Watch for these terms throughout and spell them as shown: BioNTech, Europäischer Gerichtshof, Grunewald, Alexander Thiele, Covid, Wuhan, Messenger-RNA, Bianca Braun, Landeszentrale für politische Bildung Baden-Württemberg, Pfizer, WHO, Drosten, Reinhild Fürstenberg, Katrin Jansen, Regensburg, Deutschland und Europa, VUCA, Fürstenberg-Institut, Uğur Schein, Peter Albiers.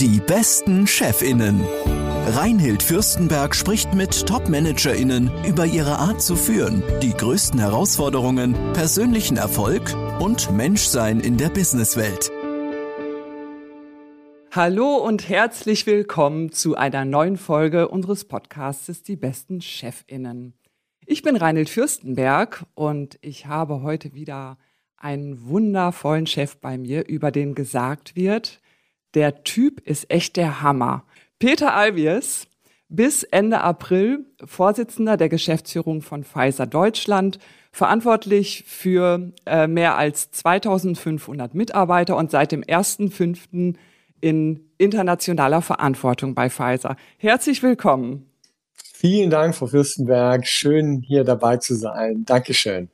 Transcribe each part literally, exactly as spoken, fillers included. Die besten ChefInnen. Reinhild Fürstenberg spricht mit Top-ManagerInnen über ihre Art zu führen, die größten Herausforderungen, persönlichen Erfolg und Menschsein in der Businesswelt. Hallo und herzlich willkommen zu einer neuen Folge unseres Podcasts Die besten ChefInnen. Ich bin Reinhild Fürstenberg und ich habe heute wieder einen wundervollen Chef bei mir, über den gesagt wird, der Typ ist echt der Hammer. Peter Albiers, bis Ende April Vorsitzender der Geschäftsführung von Pfizer Deutschland, verantwortlich für äh, mehr als zweitausendfünfhundert Mitarbeiter und seit dem ersten fünften in internationaler Verantwortung bei Pfizer. Herzlich willkommen. Vielen Dank, Frau Fürstenberg. Schön, hier dabei zu sein. Dankeschön.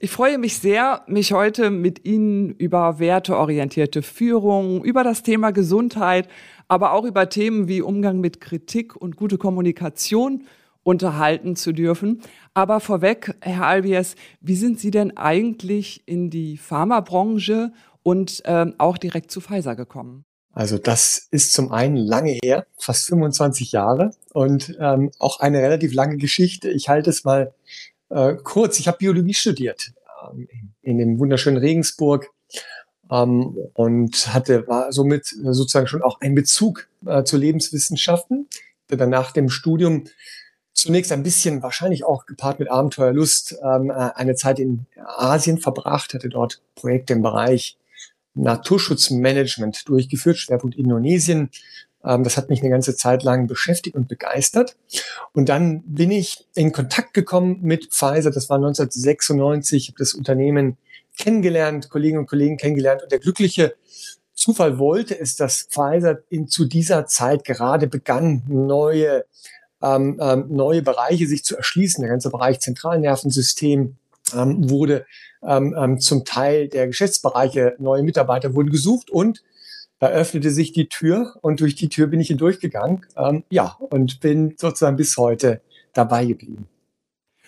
Ich freue mich sehr, mich heute mit Ihnen über werteorientierte Führung, über das Thema Gesundheit, aber auch über Themen wie Umgang mit Kritik und gute Kommunikation unterhalten zu dürfen. Aber vorweg, Herr Albiers, wie sind Sie denn eigentlich in die Pharmabranche und äh, auch direkt zu Pfizer gekommen? Also das ist zum einen lange her, fast fünfundzwanzig Jahre und ähm, auch eine relativ lange Geschichte. Ich halte es mal äh, kurz. Ich habe Biologie studiert ähm, in dem wunderschönen Regensburg ähm, und hatte war somit sozusagen schon auch einen Bezug äh, zu Lebenswissenschaften. Ich hatte nach dem Studium zunächst ein bisschen, wahrscheinlich auch gepaart mit Abenteuerlust, ähm, eine Zeit in Asien verbracht, hatte dort Projekte im Bereich Naturschutzmanagement durchgeführt, Schwerpunkt Indonesien. Das hat mich eine ganze Zeit lang beschäftigt und begeistert. Und dann bin ich in Kontakt gekommen mit Pfizer. Das war neunzehnhundertsechsundneunzig. Ich habe das Unternehmen kennengelernt, Kolleginnen und Kollegen kennengelernt. Und der glückliche Zufall wollte es, dass Pfizer in, zu dieser Zeit gerade begann, neue, ähm, neue Bereiche sich zu erschließen. Der ganze Bereich Zentralnervensystem ähm, wurde Ähm, zum Teil der Geschäftsbereiche, neue Mitarbeiter wurden gesucht und da öffnete sich die Tür und durch die Tür bin ich hindurchgegangen. Ähm, ja, und bin sozusagen bis heute dabei geblieben.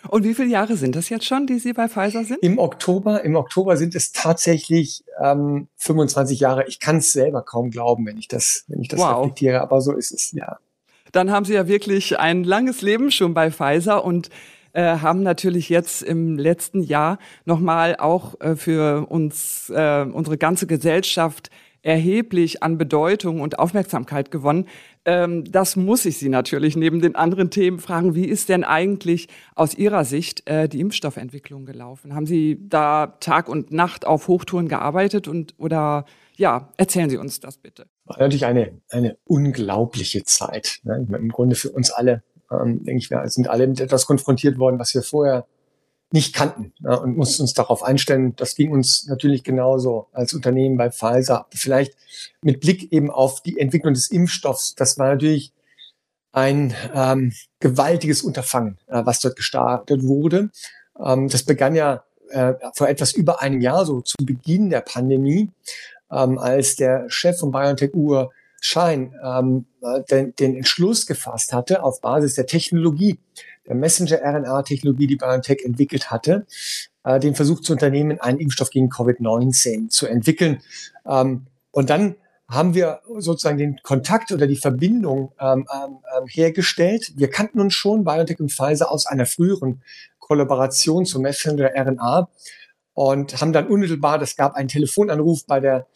Und wie viele Jahre sind das jetzt schon, die Sie bei Pfizer sind? Im Oktober, im Oktober sind es tatsächlich ähm, fünfundzwanzig Jahre. Ich kann es selber kaum glauben, wenn ich das, wenn ich das wow. reflektiere, aber so ist es, ja. Dann haben Sie ja wirklich ein langes Leben schon bei Pfizer und haben natürlich jetzt im letzten Jahr nochmal auch für uns, äh, unsere ganze Gesellschaft erheblich an Bedeutung und Aufmerksamkeit gewonnen. Ähm, das muss ich Sie natürlich neben den anderen Themen fragen. Wie ist denn eigentlich aus Ihrer Sicht äh, die Impfstoffentwicklung gelaufen? Haben Sie da Tag und Nacht auf Hochtouren gearbeitet und oder ja, erzählen Sie uns das bitte. War natürlich eine, eine unglaubliche Zeit, ne? Im Grunde für uns alle. Ähm, denke ich, wir sind alle mit etwas konfrontiert worden, was wir vorher nicht kannten, ja, und mussten uns darauf einstellen. Das ging uns natürlich genauso als Unternehmen bei Pfizer. Vielleicht mit Blick eben auf die Entwicklung des Impfstoffs. Das war natürlich ein ähm, gewaltiges Unterfangen, äh, was dort gestartet wurde. Ähm, das begann ja äh, vor etwas über einem Jahr, so zu Beginn der Pandemie, ähm, als der Chef von BioNTech, Uğur Schein ähm, den, den Entschluss gefasst hatte, auf Basis der Technologie, der Messenger-R N A-Technologie, die BioNTech entwickelt hatte, äh, den Versuch zu unternehmen, einen Impfstoff gegen Covid neunzehn zu entwickeln. Ähm, und dann haben wir sozusagen den Kontakt oder die Verbindung ähm, ähm, hergestellt. Wir kannten uns schon, BioNTech und Pfizer, aus einer früheren Kollaboration zur Messenger-R N A und haben dann unmittelbar, das gab einen Telefonanruf bei der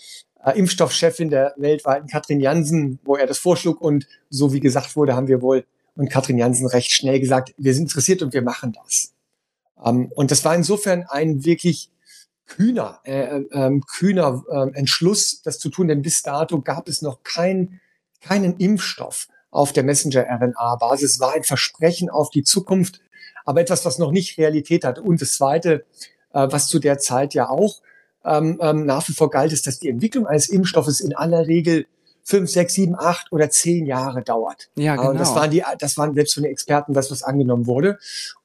Äh, Impfstoffchefin der weltweiten Katrin Jansen, wo er das vorschlug und so wie gesagt wurde, haben wir wohl und Katrin Jansen recht schnell gesagt, wir sind interessiert und wir machen das. Ähm, und das war insofern ein wirklich kühner, äh, äh, kühner äh, Entschluss, das zu tun, denn bis dato gab es noch kein, keinen Impfstoff auf der Messenger-R N A-Basis, war ein Versprechen auf die Zukunft, aber etwas, was noch nicht Realität hat. Und das Zweite, äh, was zu der Zeit ja auch Ähm, ähm, nach wie vor galt es, dass die Entwicklung eines Impfstoffes in aller Regel fünf, sechs, sieben, acht oder zehn Jahre dauert. Ja, genau. Und das waren die, das waren selbst von den Experten das, was angenommen wurde.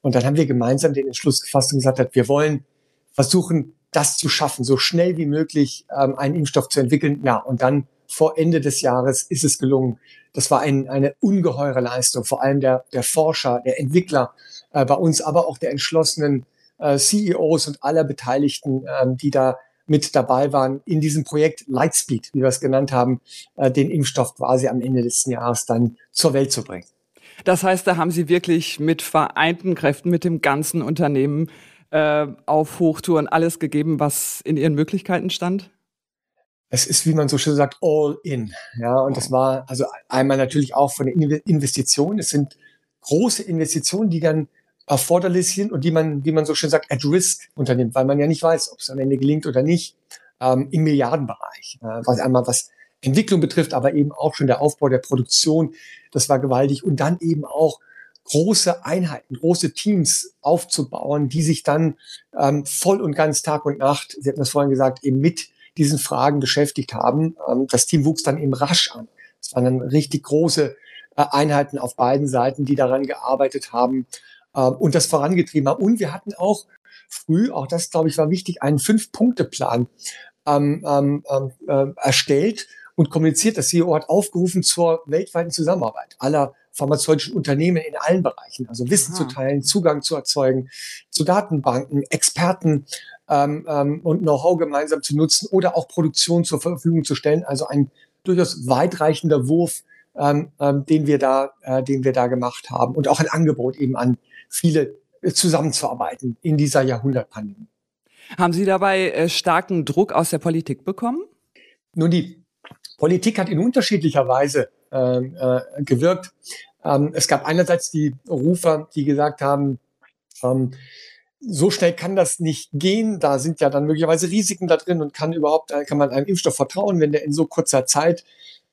Und dann haben wir gemeinsam den Entschluss gefasst und gesagt, wir wollen versuchen, das zu schaffen, so schnell wie möglich ähm, einen Impfstoff zu entwickeln. Ja, und dann vor Ende des Jahres ist es gelungen. Das war ein, eine ungeheure Leistung, vor allem der, der Forscher, der Entwickler äh, bei uns, aber auch der entschlossenen äh, C E Os und aller Beteiligten, ähm, die da mit dabei waren, in diesem Projekt Lightspeed, wie wir es genannt haben, äh, den Impfstoff quasi am Ende letzten Jahres dann zur Welt zu bringen. Das heißt, da haben Sie wirklich mit vereinten Kräften, mit dem ganzen Unternehmen äh, auf Hochtouren alles gegeben, was in Ihren Möglichkeiten stand? Es ist, wie man so schön sagt, all in. Ja, und das war also einmal natürlich auch von den Investitionen. Es sind große Investitionen, die dann erforderlich sind und die man, wie man so schön sagt, at risk unternimmt, weil man ja nicht weiß, ob es am Ende gelingt oder nicht, ähm, im Milliardenbereich. Äh, was einmal was Entwicklung betrifft, aber eben auch schon der Aufbau der Produktion, das war gewaltig. Und dann eben auch große Einheiten, große Teams aufzubauen, die sich dann ähm, voll und ganz Tag und Nacht, Sie hatten das vorhin gesagt, eben mit diesen Fragen beschäftigt haben. Das Team wuchs dann eben rasch an. Es waren dann richtig große Einheiten auf beiden Seiten, die daran gearbeitet haben und das vorangetrieben haben. Und wir hatten auch früh, auch das, glaube ich, war wichtig, einen Fünf-Punkte-Plan ähm, ähm, äh, erstellt und kommuniziert. Das C E O hat aufgerufen zur weltweiten Zusammenarbeit aller pharmazeutischen Unternehmen in allen Bereichen. Also Wissen Aha. zu teilen, Zugang zu erzeugen, zu Datenbanken, Experten, Ähm, ähm, und Know-how gemeinsam zu nutzen oder auch Produktion zur Verfügung zu stellen. Also ein durchaus weitreichender Wurf, ähm, ähm, den wir da, äh, den wir da gemacht haben und auch ein Angebot eben an viele äh, zusammenzuarbeiten in dieser Jahrhundertpandemie. Haben Sie dabei äh, starken Druck aus der Politik bekommen? Nun, die Politik hat in unterschiedlicher Weise äh, äh, gewirkt. Ähm, es gab einerseits die Rufer, die gesagt haben, ähm, so schnell kann das nicht gehen. Da sind ja dann möglicherweise Risiken da drin und kann überhaupt, kann man einem Impfstoff vertrauen, wenn der in so kurzer Zeit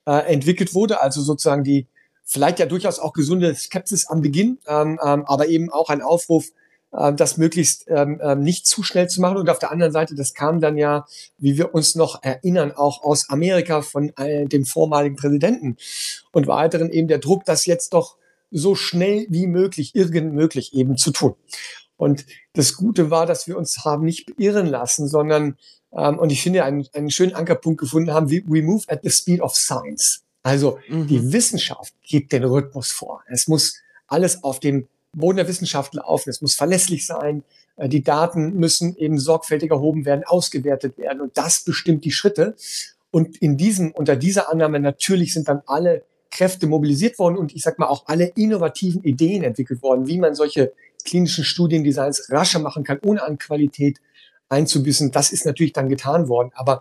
äh, entwickelt wurde. Also sozusagen die vielleicht ja durchaus auch gesunde Skepsis am Beginn, ähm, ähm, aber eben auch ein Aufruf, äh, das möglichst ähm, ähm, nicht zu schnell zu machen. Und auf der anderen Seite, das kam dann ja, wie wir uns noch erinnern, auch aus Amerika von äh, dem vormaligen Präsidenten und weiteren eben der Druck, das jetzt doch so schnell wie möglich, irgend möglich eben zu tun. Und das Gute war, dass wir uns haben nicht beirren lassen, sondern, ähm, und ich finde, einen, einen schönen Ankerpunkt gefunden haben, we move at the speed of science. Also mhm. die Wissenschaft gibt den Rhythmus vor. Es muss alles auf dem Boden der Wissenschaft laufen. Es muss verlässlich sein. Die Daten müssen eben sorgfältig erhoben werden, ausgewertet werden. Und das bestimmt die Schritte. Und in diesem, unter dieser Annahme natürlich sind dann alle Kräfte mobilisiert worden und ich sag mal auch alle innovativen Ideen entwickelt worden, wie man solche klinischen Studiendesigns rascher machen kann, ohne an Qualität einzubüßen. Das ist natürlich dann getan worden. Aber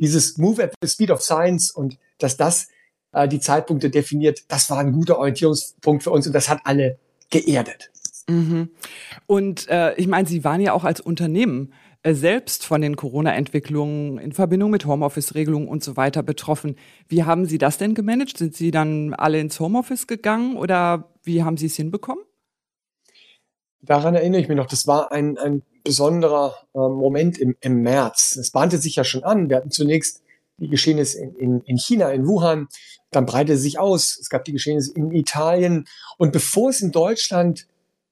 dieses Move at the Speed of Science und dass das äh, die Zeitpunkte definiert, das war ein guter Orientierungspunkt für uns und das hat alle geerdet. Mhm. Und äh, ich meine, Sie waren ja auch als Unternehmen äh, selbst von den Corona-Entwicklungen in Verbindung mit Homeoffice-Regelungen und so weiter betroffen. Wie haben Sie das denn gemanagt? Sind Sie dann alle ins Homeoffice gegangen oder wie haben Sie es hinbekommen? Daran erinnere ich mich noch, das war ein, ein besonderer äh, Moment im, im März. Es bahnte sich ja schon an. Wir hatten zunächst die Geschehnisse in, in, in China, in Wuhan. Dann breitete es sich aus. Es gab die Geschehnisse in Italien. Und bevor es in Deutschland,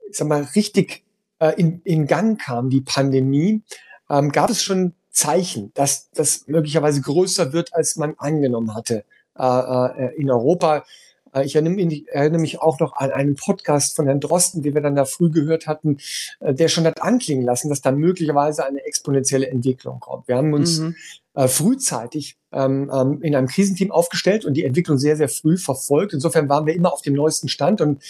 ich sag mal, richtig äh, in, in Gang kam, die Pandemie, ähm, gab es schon Zeichen, dass das möglicherweise größer wird, als man angenommen hatte äh, äh, in Europa. Ich erinnere mich auch noch an einen Podcast von Herrn Drosten, den wir dann da früh gehört hatten, der schon hat anklingen lassen, dass da möglicherweise eine exponentielle Entwicklung kommt. Wir haben uns mhm. frühzeitig in einem Krisenteam aufgestellt und die Entwicklung sehr, sehr früh verfolgt. Insofern waren wir immer auf dem neuesten Stand. Und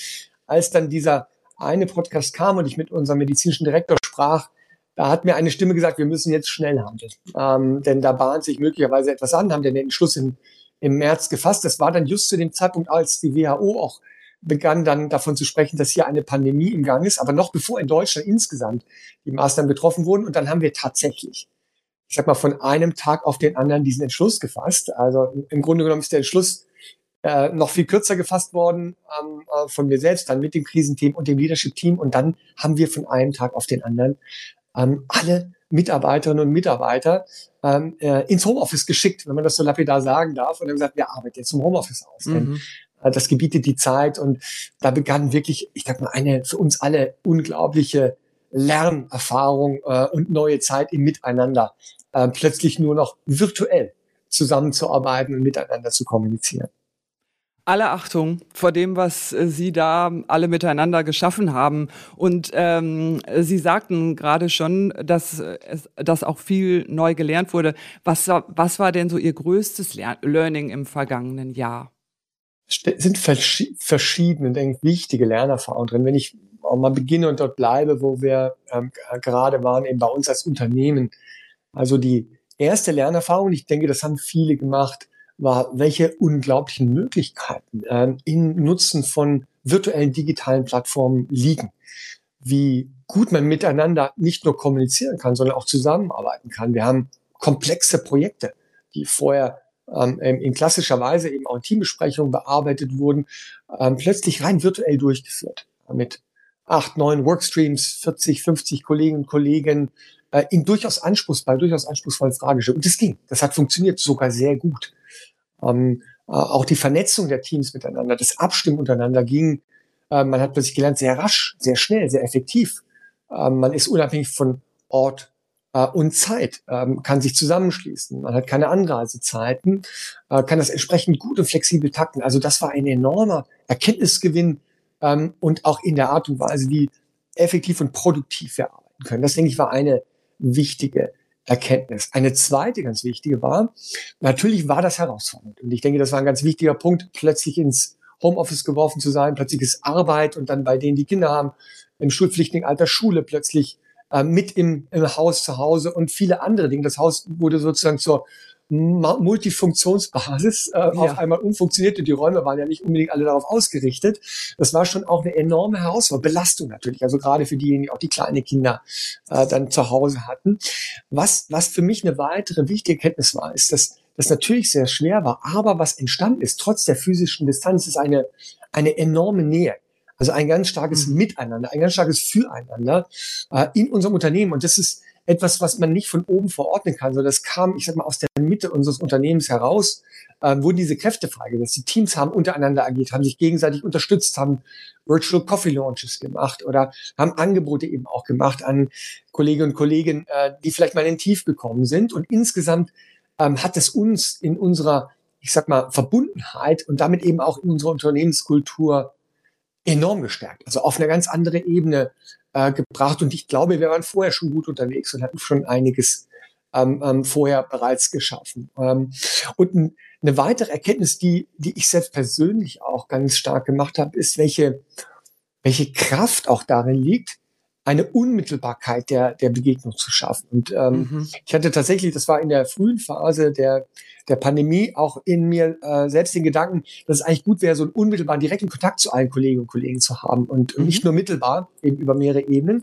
als dann dieser eine Podcast kam und ich mit unserem medizinischen Direktor sprach, da hat mir eine Stimme gesagt, wir müssen jetzt schnell handeln. Ähm, denn da bahnt sich möglicherweise etwas an, haben den Entschluss in im März gefasst. Das war dann just zu dem Zeitpunkt, als die W H O auch begann, dann davon zu sprechen, dass hier eine Pandemie im Gang ist, aber noch bevor in Deutschland insgesamt die Maßnahmen getroffen wurden. Und dann haben wir tatsächlich, ich sag mal, von einem Tag auf den anderen diesen Entschluss gefasst. Also im Grunde genommen ist der Entschluss äh, noch viel kürzer gefasst worden ähm, äh, von mir selbst, dann mit dem Krisenteam und dem Leadership-Team. Und dann haben wir von einem Tag auf den anderen ähm, alle Mitarbeiterinnen und Mitarbeiter ähm, äh, ins Homeoffice geschickt, wenn man das so lapidar sagen darf. Und dann gesagt, wir arbeiten jetzt im Homeoffice aus. Mhm. Denn äh, das gebietet die Zeit. Und da begann wirklich, ich sag mal, eine für uns alle unglaubliche Lernerfahrung äh, und neue Zeit im Miteinander. Äh, plötzlich nur noch virtuell zusammenzuarbeiten und miteinander zu kommunizieren. alle Achtung vor dem, was Sie da alle miteinander geschaffen haben. Und ähm, Sie sagten gerade schon, dass es, dass auch viel neu gelernt wurde. Was, was war denn so Ihr größtes Learning im vergangenen Jahr? Es sind vers- verschiedene, denke ich, wichtige Lernerfahrungen drin. Wenn ich mal beginne und dort bleibe, wo wir ähm, gerade waren, eben bei uns als Unternehmen. Also die erste Lernerfahrung, ich denke, das haben viele gemacht, war, welche unglaublichen Möglichkeiten äh, im Nutzen von virtuellen digitalen Plattformen liegen. Wie gut man miteinander nicht nur kommunizieren kann, sondern auch zusammenarbeiten kann. Wir haben komplexe Projekte, die vorher ähm, in klassischer Weise eben auch in Teambesprechungen bearbeitet wurden, ähm, plötzlich rein virtuell durchgeführt. Mit acht, neun Workstreams, vierzig, fünfzig Kolleginnen und Kollegen, äh, in durchaus anspruchsvoll, durchaus anspruchsvollen Fragestellungen. Und das ging. Das hat funktioniert, sogar sehr gut. Ähm, äh, auch die Vernetzung der Teams miteinander, das Abstimmen untereinander ging, äh, man hat plötzlich gelernt, sehr rasch, sehr schnell, sehr effektiv. Äh, man ist unabhängig von Ort äh, und Zeit, äh, kann sich zusammenschließen, man hat keine Anreisezeiten, äh, kann das entsprechend gut und flexibel takten. Also das war ein enormer Erkenntnisgewinn äh, und auch in der Art und Weise, wie effektiv und produktiv wir arbeiten können. Das, denke ich, war eine wichtige Erkenntnis. Eine zweite ganz wichtige war, natürlich war das herausfordernd. Und ich denke, das war ein ganz wichtiger Punkt, plötzlich ins Homeoffice geworfen zu sein, plötzlich ist Arbeit und dann bei denen, die Kinder haben, im schulpflichtigen Alter Schule, plötzlich äh, mit im, im Haus zu Hause und viele andere Dinge. Das Haus wurde sozusagen zur Multifunktionsbasis äh, ja. auf einmal umfunktioniert und die Räume waren ja nicht unbedingt alle darauf ausgerichtet. Das war schon auch eine enorme Herausforderung, Belastung natürlich, also gerade für diejenigen, die auch die kleinen Kinder äh, dann zu Hause hatten. Was was für mich eine weitere wichtige Erkenntnis war, ist, dass das natürlich sehr schwer war, aber was entstanden ist, trotz der physischen Distanz, ist eine eine enorme Nähe. Also ein ganz starkes mhm. Miteinander, ein ganz starkes Füreinander äh, in unserem Unternehmen, und das ist etwas, was man nicht von oben verordnen kann, sondern das kam, ich sag mal, aus der Mitte unseres Unternehmens heraus, äh, wurden diese Kräfte freigesetzt. Die Teams haben untereinander agiert, haben sich gegenseitig unterstützt, haben Virtual Coffee Launches gemacht oder haben Angebote eben auch gemacht an Kolleginnen und Kollegen, äh, die vielleicht mal in den Tief gekommen sind. Und insgesamt ähm, hat es uns in unserer, ich sag mal, Verbundenheit und damit eben auch in unserer Unternehmenskultur enorm gestärkt, also auf eine ganz andere Ebene äh, gebracht. Und ich glaube, wir waren vorher schon gut unterwegs und hatten schon einiges ähm, ähm, vorher bereits geschaffen. Ähm, und n- eine weitere Erkenntnis, die die ich selbst persönlich auch ganz stark gemacht habe, ist, welche welche Kraft auch darin liegt, eine Unmittelbarkeit der der Begegnung zu schaffen. Und ähm, mhm. ich hatte tatsächlich, das war in der frühen Phase der der Pandemie, auch in mir äh, selbst den Gedanken, dass es eigentlich gut wäre, so einen unmittelbaren, direkten Kontakt zu allen Kolleginnen und Kollegen zu haben und mhm. nicht nur mittelbar, eben über mehrere Ebenen.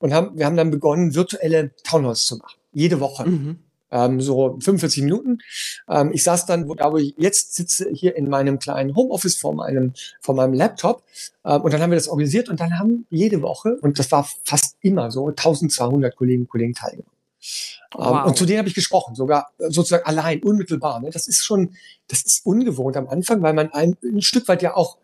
Und haben wir haben dann begonnen, virtuelle Townhalls zu machen, jede Woche, mhm. ähm, so fünfundvierzig Minuten. Ähm, ich saß dann, wo, da wo ich jetzt sitze, hier in meinem kleinen Homeoffice vor meinem vor meinem Laptop. Und dann haben wir das organisiert und dann haben jede Woche, und das war fast immer so, zwölfhundert Kolleginnen und Kollegen teilgenommen. Wow. Und zu denen habe ich gesprochen, sogar sozusagen allein, unmittelbar. Das ist schon, das ist ungewohnt am Anfang, weil man ein, ein Stück weit ja auch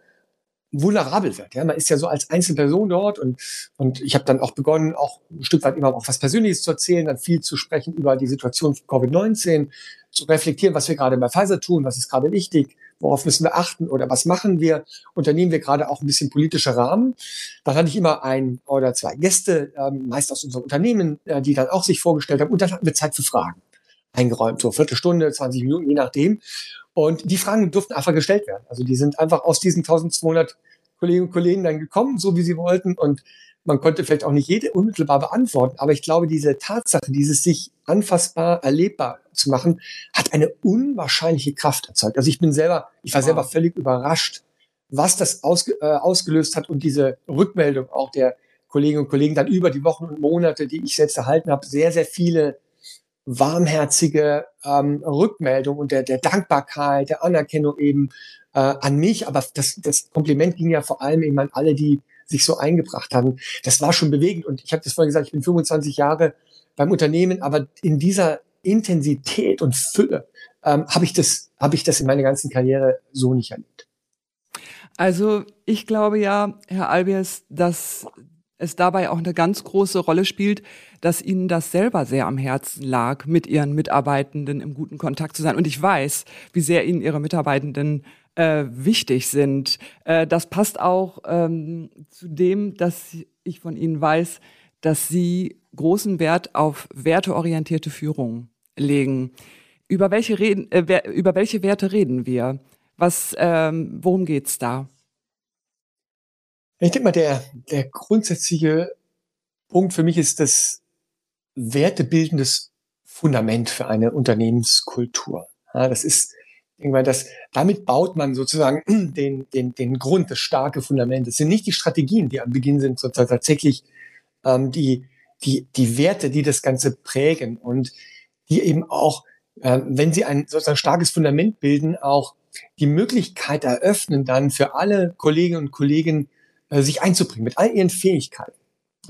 vulnerabel wird. Ja, man ist ja so als Einzelperson dort, und und ich habe dann auch begonnen, auch ein Stück weit immer auch was Persönliches zu erzählen, dann viel zu sprechen über die Situation von Covid neunzehn, zu reflektieren, was wir gerade bei Pfizer tun, was ist gerade wichtig, worauf müssen wir achten oder was machen wir, unternehmen wir gerade auch ein bisschen politischer Rahmen. Dann hatte ich immer ein oder zwei Gäste, ähm, meist aus unserem Unternehmen, äh, die dann auch sich vorgestellt haben, und dann hatten wir Zeit für Fragen eingeräumt, so eine Viertelstunde, zwanzig Minuten, je nachdem. Und die Fragen durften einfach gestellt werden. Also die sind einfach aus diesen zwölfhundert Kolleginnen und Kollegen dann gekommen, so wie sie wollten. Und man konnte vielleicht auch nicht jede unmittelbar beantworten. Aber ich glaube, diese Tatsache, dieses sich anfassbar, erlebbar zu machen, hat eine unwahrscheinliche Kraft erzeugt. Also ich bin selber, ich war wow. selber völlig überrascht, was das ausge, äh, ausgelöst hat. Und diese Rückmeldung auch der Kolleginnen und Kollegen dann über die Wochen und Monate, die ich selbst erhalten habe, sehr, sehr viele warmherzige ähm, Rückmeldung und der, der Dankbarkeit, der Anerkennung eben äh, an mich. Aber das, das Kompliment ging ja vor allem eben an alle, die sich so eingebracht haben. Das war schon bewegend. Und ich habe das vorhin gesagt, ich bin fünfundzwanzig Jahre beim Unternehmen, aber in dieser Intensität und Fülle ähm, habe ich das, habe ich das in meiner ganzen Karriere so nicht erlebt. Also ich glaube ja, Herr Albiers, dass es dabei auch eine ganz große Rolle spielt, dass Ihnen das selber sehr am Herzen lag, mit Ihren Mitarbeitenden im guten Kontakt zu sein. Und ich weiß, wie sehr Ihnen Ihre Mitarbeitenden äh, wichtig sind. Äh, das passt auch ähm, zu dem, dass ich von Ihnen weiß, dass Sie großen Wert auf werteorientierte Führung legen. Über welche, reden, äh, über welche Werte reden wir? Was, ähm, worum geht es da? Ich denke mal, der, der grundsätzliche Punkt für mich ist das wertebildendes Fundament für eine Unternehmenskultur. Ja, das ist irgendwann das, damit baut man sozusagen den, den, den Grund, das starke Fundament. Das sind nicht die Strategien, die am Beginn sind, sondern tatsächlich ähm, die, die, die Werte, die das Ganze prägen und die eben auch, äh, wenn sie ein sozusagen starkes Fundament bilden, auch die Möglichkeit eröffnen, dann für alle Kolleginnen und Kollegen äh, sich einzubringen, mit all ihren Fähigkeiten,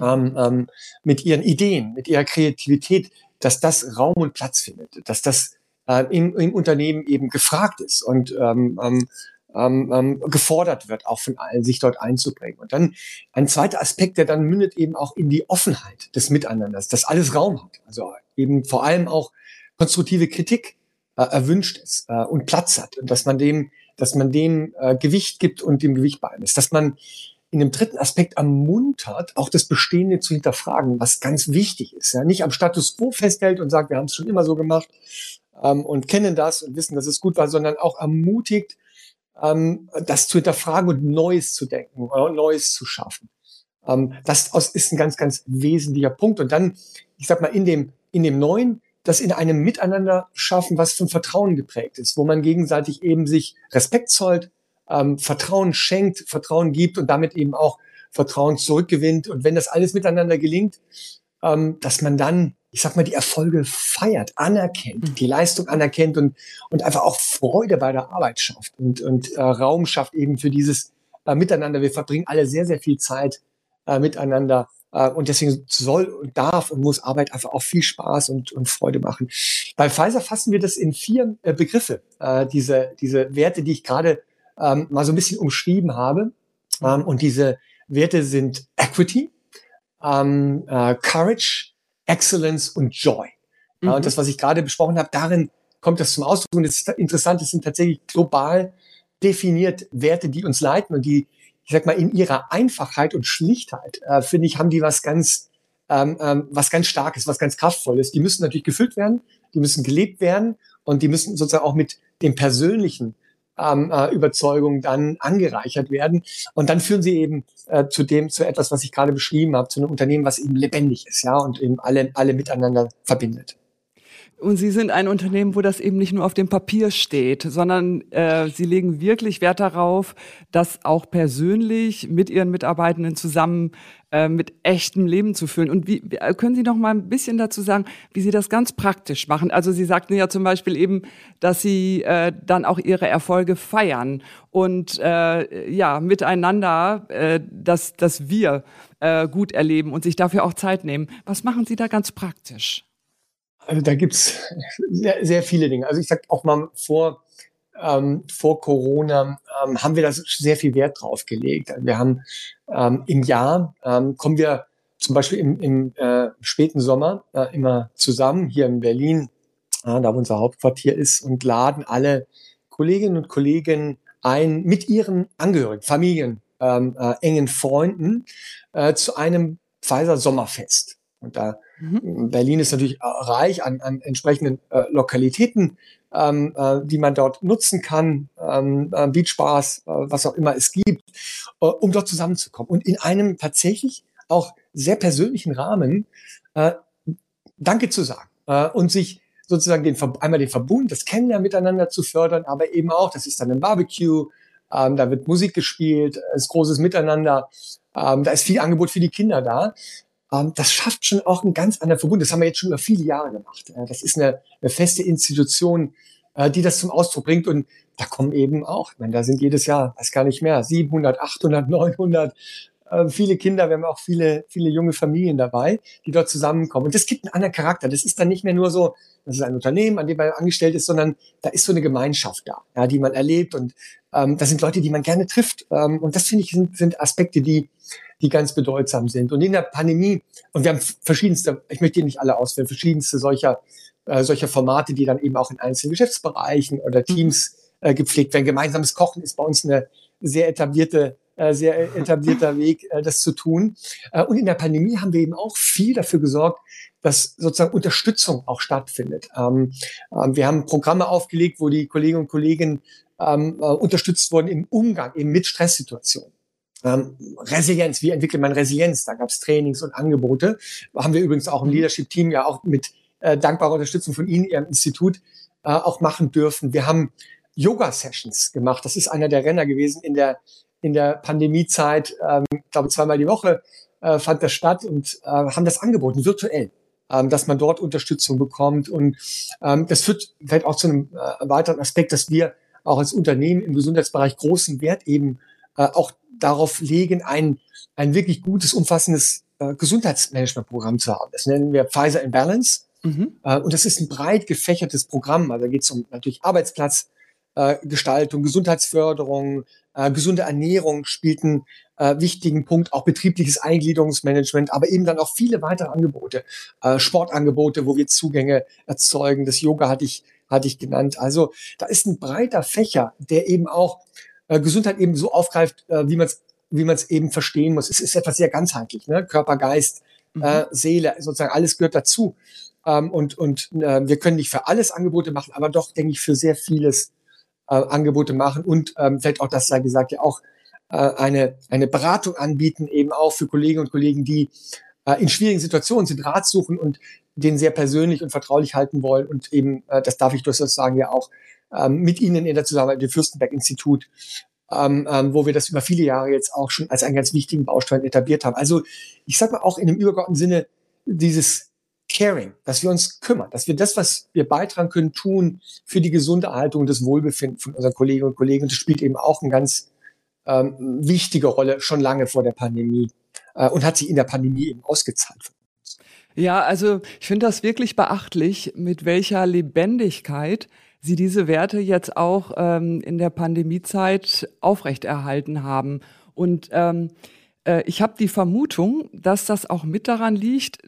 ähm, ähm, mit ihren Ideen, mit ihrer Kreativität, dass das Raum und Platz findet, dass das äh, im, im Unternehmen eben gefragt ist und ähm, ähm, ähm, gefordert wird, auch von allen, sich dort einzubringen. Und dann ein zweiter Aspekt, der dann mündet eben auch in die Offenheit des Miteinanders, dass alles Raum hat, also eben vor allem auch konstruktive Kritik äh, erwünscht ist äh, und Platz hat und dass man dem, dass man dem äh, Gewicht gibt und dem Gewicht beimisst, dass man in dem dritten Aspekt ermuntert, auch das Bestehende zu hinterfragen, was ganz wichtig ist. Ja? Nicht am Status quo festhält und sagt, wir haben es schon immer so gemacht ähm, und kennen das und wissen, dass es gut war, sondern auch ermutigt, ähm, das zu hinterfragen und Neues zu denken oder Neues zu schaffen. Ähm, das ist ein ganz, ganz wesentlicher Punkt. Und dann, ich sag mal, in dem, in dem Neuen, das in einem Miteinander schaffen, was von Vertrauen geprägt ist, wo man gegenseitig eben sich Respekt zollt, Ähm, Vertrauen schenkt, Vertrauen gibt und damit eben auch Vertrauen zurückgewinnt. Und wenn das alles miteinander gelingt, ähm, dass man dann, ich sag mal, die Erfolge feiert, anerkennt, mhm. die Leistung anerkennt und, und einfach auch Freude bei der Arbeit schafft und, und äh, Raum schafft eben für dieses äh, Miteinander. Wir verbringen alle sehr, sehr viel Zeit äh, miteinander äh, und deswegen soll und darf und muss Arbeit einfach auch viel Spaß und, und Freude machen. Bei Pfizer fassen wir das in vier äh, Begriffe, äh, diese, diese Werte, die ich gerade Ähm, mal so ein bisschen umschrieben habe. Ähm, und diese Werte sind Equity, ähm, äh, Courage, Excellence und Joy. Mhm. Ja, und das, was ich gerade besprochen habe, darin kommt das zum Ausdruck. Und das Interessante sind tatsächlich global definiert Werte, die uns leiten und die, ich sag mal, in ihrer Einfachheit und Schlichtheit, äh, finde ich, haben die was ganz, ähm, ähm, was ganz Starkes, was ganz Kraftvolles. Die müssen natürlich gefüllt werden, die müssen gelebt werden und die müssen sozusagen auch mit dem Persönlichen Ähm, äh, Überzeugung dann angereichert werden. Und dann führen sie eben äh, zu dem, zu etwas, was ich gerade beschrieben habe, zu einem Unternehmen, was eben lebendig ist, ja, und eben alle, alle miteinander verbindet. Und Sie sind ein Unternehmen, wo das eben nicht nur auf dem Papier steht, sondern äh, Sie legen wirklich Wert darauf, das auch persönlich mit Ihren Mitarbeitenden zusammen äh, mit echtem Leben zu füllen. Und wie können Sie noch mal ein bisschen dazu sagen, wie Sie das ganz praktisch machen? Also Sie sagten ja zum Beispiel eben, dass Sie äh, dann auch Ihre Erfolge feiern und äh, ja miteinander, äh, dass dass wir äh, gut erleben und sich dafür auch Zeit nehmen. Was machen Sie da ganz praktisch? Also da gibt's sehr, sehr viele Dinge. Also ich sag auch mal, vor, ähm, vor Corona ähm, haben wir da sehr viel Wert drauf gelegt. Wir haben ähm, im Jahr, ähm, kommen wir zum Beispiel im, im äh, späten Sommer äh, immer zusammen hier in Berlin, äh, da wo unser Hauptquartier ist, und laden alle Kolleginnen und Kollegen ein mit ihren Angehörigen, Familien, ähm, äh, engen Freunden äh, zu einem Pfizer Sommerfest. Und da mhm. Berlin ist natürlich reich an, an entsprechenden äh, Lokalitäten, ähm, äh, die man dort nutzen kann, ähm, äh, Beachbars, äh, was auch immer es gibt, äh, um dort zusammenzukommen. Und in einem tatsächlich auch sehr persönlichen Rahmen äh, Danke zu sagen äh, und sich sozusagen den, einmal den Verbund, das Kennenlernen miteinander zu fördern, aber eben auch, das ist dann ein Barbecue, äh, da wird Musik gespielt, ist großes Miteinander, äh, da ist viel Angebot für die Kinder da. Das schafft schon auch einen ganz anderen Verbund. Das haben wir jetzt schon über viele Jahre gemacht. Das ist eine, eine feste Institution, die das zum Ausdruck bringt. Und da kommen eben auch, ich meine, da sind jedes Jahr, weiß gar nicht mehr, siebenhundert, achthundert, neunhundert, viele Kinder, wir haben auch viele, viele junge Familien dabei, die dort zusammenkommen. Und das gibt einen anderen Charakter. Das ist dann nicht mehr nur so, das ist ein Unternehmen, an dem man angestellt ist, sondern da ist so eine Gemeinschaft da, ja, die man erlebt. Und ähm, das sind Leute, die man gerne trifft. Ähm, und das, finde ich, sind, sind Aspekte, die die ganz bedeutsam sind. Und in der Pandemie, und wir haben verschiedenste, ich möchte hier nicht alle auswählen, verschiedenste solcher, äh, solcher Formate, die dann eben auch in einzelnen Geschäftsbereichen oder Teams äh, gepflegt werden. Gemeinsames Kochen ist bei uns eine sehr etablierte sehr etablierter Weg, das zu tun. Und in der Pandemie haben wir eben auch viel dafür gesorgt, dass sozusagen Unterstützung auch stattfindet. Wir haben Programme aufgelegt, wo die Kolleginnen und Kollegen unterstützt wurden im Umgang eben mit Stresssituationen. Resilienz, wie entwickelt man Resilienz? Da gab es Trainings und Angebote. Haben wir übrigens auch im Leadership-Team ja auch mit dankbarer Unterstützung von Ihnen, Ihrem Institut, auch machen dürfen. Wir haben Yoga-Sessions gemacht. Das ist einer der Renner gewesen in der in der Pandemiezeit, ähm, ich glaube zweimal die Woche äh, fand das statt und äh, haben das angeboten, virtuell, ähm, dass man dort Unterstützung bekommt. Und ähm, das führt vielleicht auch zu einem äh, weiteren Aspekt, dass wir auch als Unternehmen im Gesundheitsbereich großen Wert eben äh, auch darauf legen, ein, ein wirklich gutes, umfassendes äh, Gesundheitsmanagementprogramm zu haben. Das nennen wir Pfizer in Balance. Mhm. Äh, und das ist ein breit gefächertes Programm. Also da geht es um natürlich Arbeitsplatz, Äh, Gestaltung, Gesundheitsförderung, äh, gesunde Ernährung spielt einen äh, wichtigen Punkt, auch betriebliches Eingliederungsmanagement, aber eben dann auch viele weitere Angebote, äh, Sportangebote, wo wir Zugänge erzeugen, das Yoga hatte ich, hatte ich genannt. Also da ist ein breiter Fächer, der eben auch äh, Gesundheit eben so aufgreift, äh, wie man es wie man es eben verstehen muss. Es ist etwas sehr ganzheitlich, ne? Körper, Geist, mhm. äh, Seele, sozusagen alles gehört dazu. Ähm, und und äh, wir können nicht für alles Angebote machen, aber doch, denke ich, für sehr vieles Äh, Angebote machen und ähm, vielleicht auch, das sei gesagt, ja auch äh, eine eine Beratung anbieten, eben auch für Kolleginnen und Kollegen, die äh, in schwierigen Situationen sind, Rat suchen und den sehr persönlich und vertraulich halten wollen und eben, äh, das darf ich durchaus sagen, ja auch äh, mit Ihnen in der Zusammenarbeit mit dem Fürstenberg-Institut, ähm, ähm, wo wir das über viele Jahre jetzt auch schon als einen ganz wichtigen Baustein etabliert haben. Also ich sag mal auch in dem übergeordneten Sinne dieses Caring, dass wir uns kümmern, dass wir das, was wir beitragen können, tun für die gesunde Erhaltung und das Wohlbefinden von unseren Kolleginnen und Kollegen. Und das spielt eben auch eine ganz ähm, wichtige Rolle schon lange vor der Pandemie äh, und hat sich in der Pandemie eben ausgezahlt. Ja, also ich finde das wirklich beachtlich, mit welcher Lebendigkeit Sie diese Werte jetzt auch ähm, in der Pandemiezeit aufrechterhalten haben. Und ähm, ich habe die Vermutung, dass das auch mit daran liegt,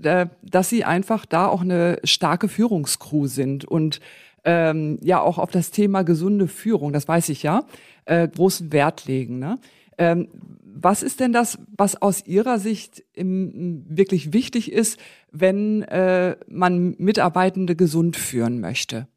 dass Sie einfach da auch eine starke Führungscrew sind und ähm, ja auch auf das Thema gesunde Führung, das weiß ich ja, äh, großen Wert legen. Ne? Ähm, was ist denn das, was aus Ihrer Sicht im, wirklich wichtig ist, wenn äh, man Mitarbeitende gesund führen möchte?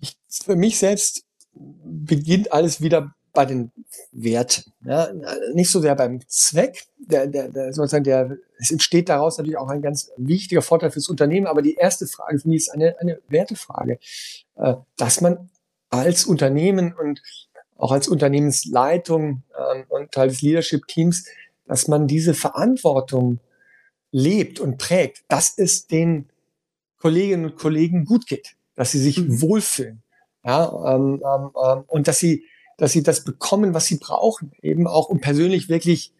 Ich, für mich selbst beginnt alles wieder bei den Werten, ja, nicht so sehr beim Zweck. Der, der, der, sozusagen der, es entsteht daraus natürlich auch ein ganz wichtiger Vorteil fürs Unternehmen. Aber die erste Frage für mich ist eine, eine Wertefrage, äh, dass man als Unternehmen und auch als Unternehmensleitung äh, und Teil des Leadership-Teams, dass man diese Verantwortung lebt und prägt, dass es den Kolleginnen und Kollegen gut geht, dass sie sich mhm. wohlfühlen, ja, ähm, ähm, und dass sie dass sie das bekommen, was sie brauchen, eben auch, um persönlich wirklich